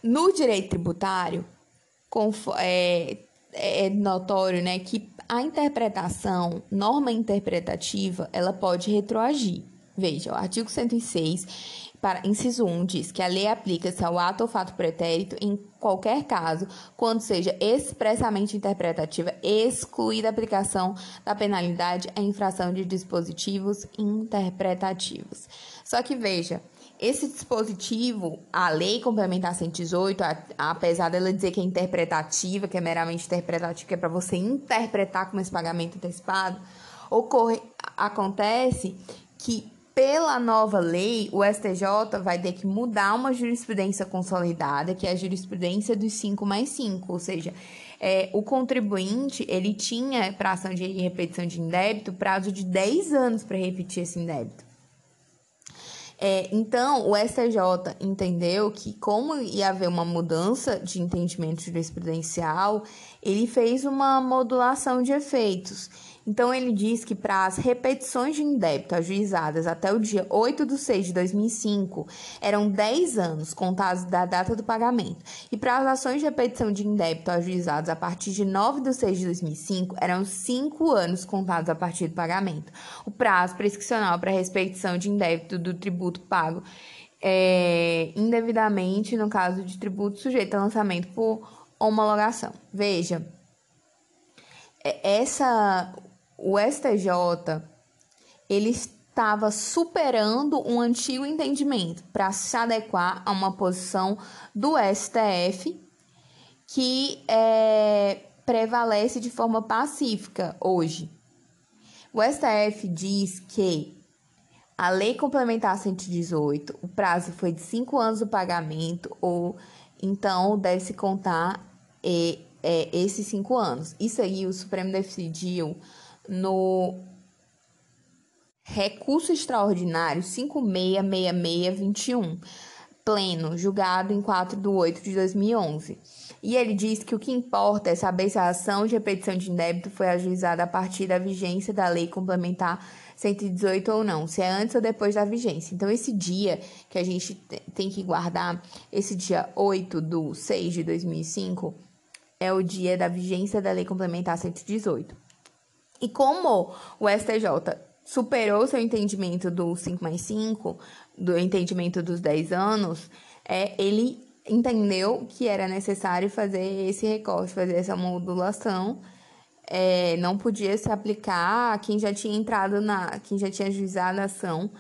no direito tributário, é notório, né, que a interpretação, norma interpretativa, ela pode retroagir. Veja, o artigo 106... Inciso 1 diz que a lei aplica-se ao ato ou fato pretérito em qualquer caso, quando seja expressamente interpretativa, excluída a aplicação da penalidade à infração de dispositivos interpretativos. Só que veja, esse dispositivo, a Lei Complementar 118, apesar dela dizer que é interpretativa, que é meramente interpretativa, que é para você interpretar como esse pagamento antecipado, acontece que, pela nova lei, o STJ vai ter que mudar uma jurisprudência consolidada, que é a jurisprudência dos 5+5, ou seja, o contribuinte, ele tinha para ação de repetição de indébito prazo de 10 anos para repetir esse indébito. Então, o STJ entendeu que, como ia haver uma mudança de entendimento jurisprudencial, ele fez uma modulação de efeitos. Então, ele diz que para as repetições de indébito ajuizadas até o dia 8/6/2005, eram 10 anos contados da data do pagamento. E para as ações de repetição de indébito ajuizadas a partir de 9/6/2005, eram 5 anos contados a partir do pagamento. O prazo prescricional para a repetição de indébito do tributo pago indevidamente, no caso de tributo sujeito a lançamento por homologação. Veja, o STJ, ele estava superando um antigo entendimento para se adequar a uma posição do STF que prevalece de forma pacífica hoje. O STF diz que a Lei Complementar 118, o prazo foi de 5 anos do pagamento, ou então deve-se contar esses 5 anos. Isso aí o Supremo decidiu no Recurso Extraordinário 566621, pleno, julgado em 4/8/2011. E ele diz que o que importa é saber se a ação de repetição de indébito foi ajuizada a partir da vigência da Lei Complementar 118 ou não, se é antes ou depois da vigência. Então, esse dia que a gente tem que guardar, esse dia 8/6/2005, é o dia da vigência da Lei Complementar 118. E como o STJ superou seu entendimento do 5+5, do entendimento dos 10 anos, ele entendeu que era necessário fazer esse recorte, fazer essa modulação. Não podia se aplicar a quem já tinha entrado quem já tinha ajuizado a ação,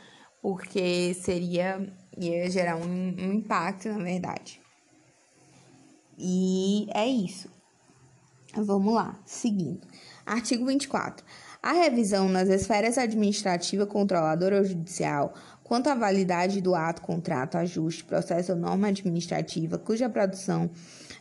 porque ia gerar um impacto, na verdade. E é isso. Vamos lá, seguindo. Artigo 24. A revisão nas esferas administrativa, controladora ou judicial quanto à validade do ato, contrato, ajuste, processo ou norma administrativa cuja produção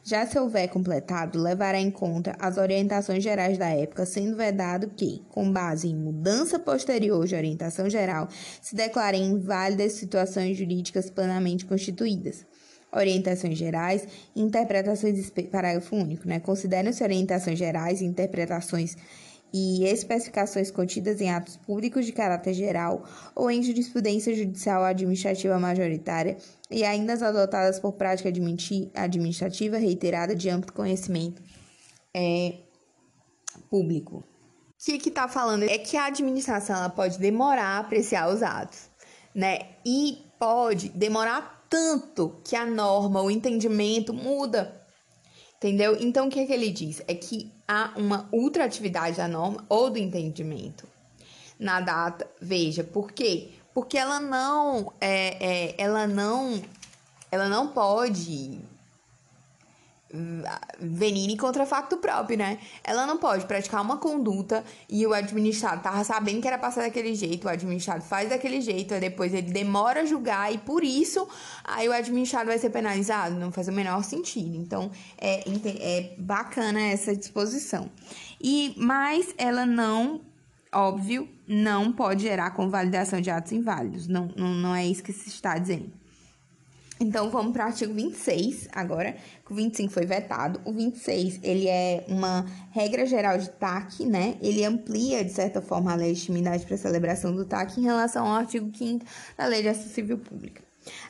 já se houver completado, levará em conta as orientações gerais da época, sendo vedado que, com base em mudança posterior de orientação geral, se declarem inválidas situações jurídicas plenamente constituídas. Orientações gerais, interpretações, parágrafo único, Consideram-se orientações gerais, interpretações e especificações contidas em atos públicos de caráter geral ou em jurisprudência judicial administrativa majoritária e ainda as adotadas por prática administrativa reiterada de amplo conhecimento público. O que está falando é que a administração ela pode demorar a apreciar os atos, E pode demorar tanto que a norma, o entendimento muda. Entendeu? Então, o que ele diz? É que há uma ultraatividade da norma ou do entendimento na data. Veja, por quê? Porque ela não pode venire contra facto próprio, Ela não pode praticar uma conduta e o administrado tava sabendo que era passar daquele jeito, o administrado faz daquele jeito, aí depois ele demora a julgar e por isso aí o administrado vai ser penalizado. Não faz o menor sentido. Então é bacana essa disposição. Mas ela não, óbvio, não pode gerar convalidação de atos inválidos. Não é isso que se está dizendo. Então, vamos para o artigo 26 agora, que o 25 foi vetado. O 26, ele é uma regra geral de TAC, Ele amplia, de certa forma, a legitimidade para a celebração do TAC em relação ao artigo 5º da Lei de Ação Civil Pública.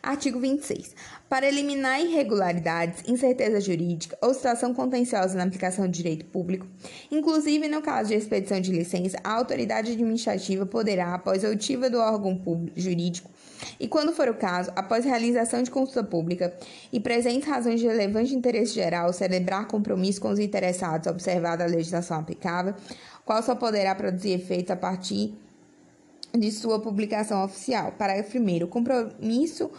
Artigo 26. Para eliminar irregularidades, incerteza jurídica ou situação contenciosa na aplicação do direito público, inclusive no caso de expedição de licença, a autoridade administrativa poderá, após outiva do órgão público jurídico e, quando for o caso, após realização de consulta pública e presentes razões de relevante interesse geral, celebrar compromisso com os interessados observada a legislação aplicável, qual só poderá produzir efeitos a partir de sua publicação oficial. Parágrafo 1º. O compromisso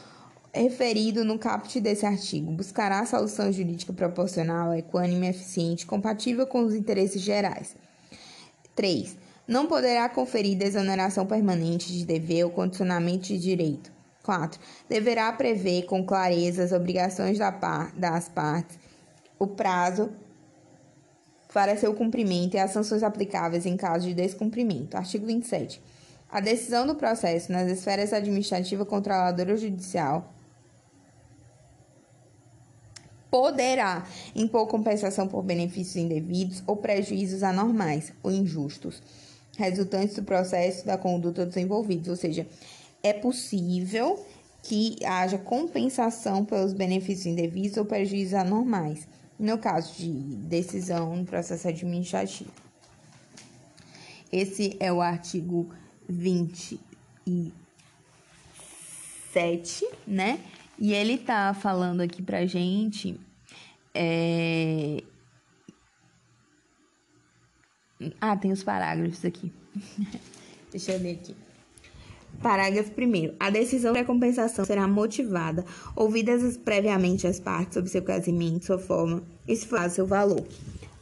referido no caput desse artigo buscará solução jurídica proporcional, equânime, eficiente, compatível com os interesses gerais. 3. Não poderá conferir desoneração permanente de dever ou condicionamento de direito. 4. Deverá prever com clareza as obrigações das partes, o prazo para seu cumprimento e as sanções aplicáveis em caso de descumprimento. Artigo 27. A decisão do processo nas esferas administrativa, controladora ou judicial poderá impor compensação por benefícios indevidos ou prejuízos anormais ou injustos resultantes do processo da conduta dos envolvidos, ou seja, é possível que haja compensação pelos benefícios indevidos ou prejuízos anormais, no caso de decisão no processo administrativo. Esse é o artigo 27, né? E ele tá falando aqui pra gente Ah, tem os parágrafos aqui. Deixa eu ler aqui. Parágrafo 1º. A decisão da compensação será motivada, ouvidas previamente as partes sobre seu casamento, sua forma e se faz seu valor.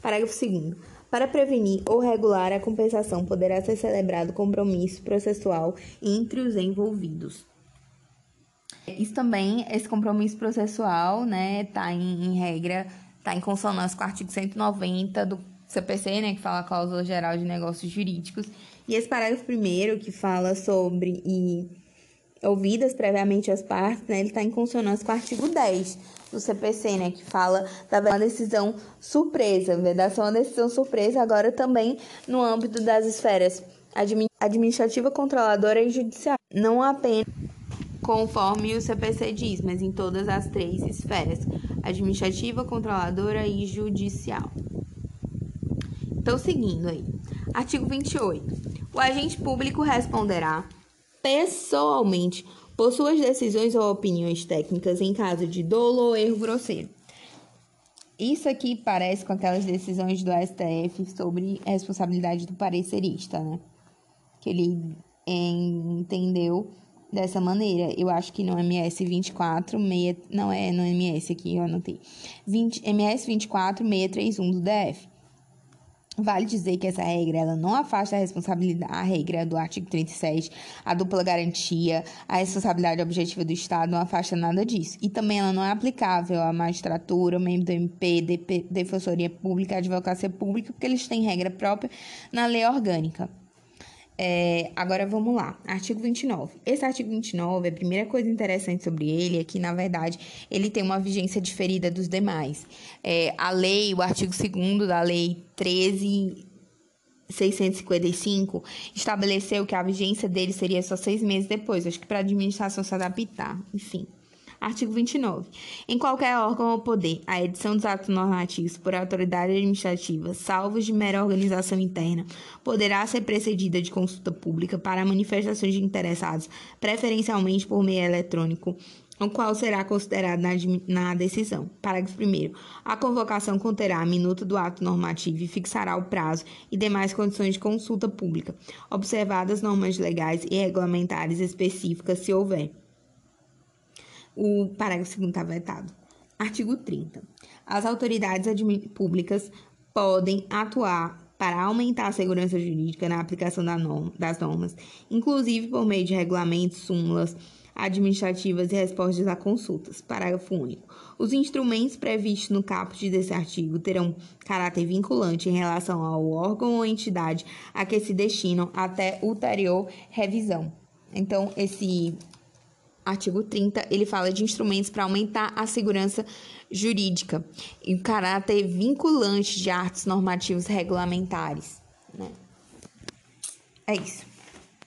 Parágrafo 2º. Para prevenir ou regular a compensação, poderá ser celebrado compromisso processual entre os envolvidos. Isso também, esse compromisso processual, né, tá em regra, tá em consonância com o artigo 190 do CPC, né, que fala a cláusula geral de negócios jurídicos. E esse parágrafo 1º, que fala sobre ouvidas previamente as partes, né, ele está em consonância com o artigo 10 do CPC, né, que fala da decisão surpresa, vedação à decisão surpresa, agora também no âmbito das esferas administrativa, controladora e judicial. Não apenas conforme o CPC diz, mas em todas as três esferas, administrativa, controladora e judicial. Então, seguindo aí. Artigo 28. O agente público responderá pessoalmente por suas decisões ou opiniões técnicas em caso de dolo ou erro grosseiro. Isso aqui parece com aquelas decisões do STF sobre a responsabilidade do parecerista, né? Que ele entendeu dessa maneira. Eu acho que no MS 246... Não, é no MS aqui, eu anotei. MS 24631 do DF. Vale dizer que essa regra, ela não afasta a responsabilidade, a regra do artigo 37, a dupla garantia, a responsabilidade objetiva do Estado, não afasta nada disso. E também ela não é aplicável à magistratura, ao membro do MP, DP, Defensoria Pública, Advocacia Pública, porque eles têm regra própria na lei orgânica. Agora vamos lá, artigo 29. Esse artigo 29, a primeira coisa interessante sobre ele é que, na verdade, ele tem uma vigência diferida dos demais. A lei, o artigo 2º da lei 13.655 estabeleceu que a vigência dele seria só 6 meses depois, acho que para a administração se adaptar, enfim. Artigo 29. Em qualquer órgão ou poder, a edição dos atos normativos por autoridade administrativa, salvo de mera organização interna, poderá ser precedida de consulta pública para manifestações de interessados, preferencialmente por meio eletrônico, o qual será considerado na decisão. Parágrafo 1º. A convocação conterá a minuta do ato normativo e fixará o prazo e demais condições de consulta pública, observadas normas legais e regulamentares específicas, se houver. O parágrafo 2º está vetado. Artigo 30. As autoridades públicas podem atuar para aumentar a segurança jurídica na aplicação das normas, inclusive por meio de regulamentos, súmulas administrativas e respostas a consultas. Parágrafo único. Os instrumentos previstos no caput desse artigo terão caráter vinculante em relação ao órgão ou entidade a que se destinam até ulterior revisão. Então, esse artigo 30, ele fala de instrumentos para aumentar a segurança jurídica e o caráter vinculante de atos normativos regulamentares, né? É isso.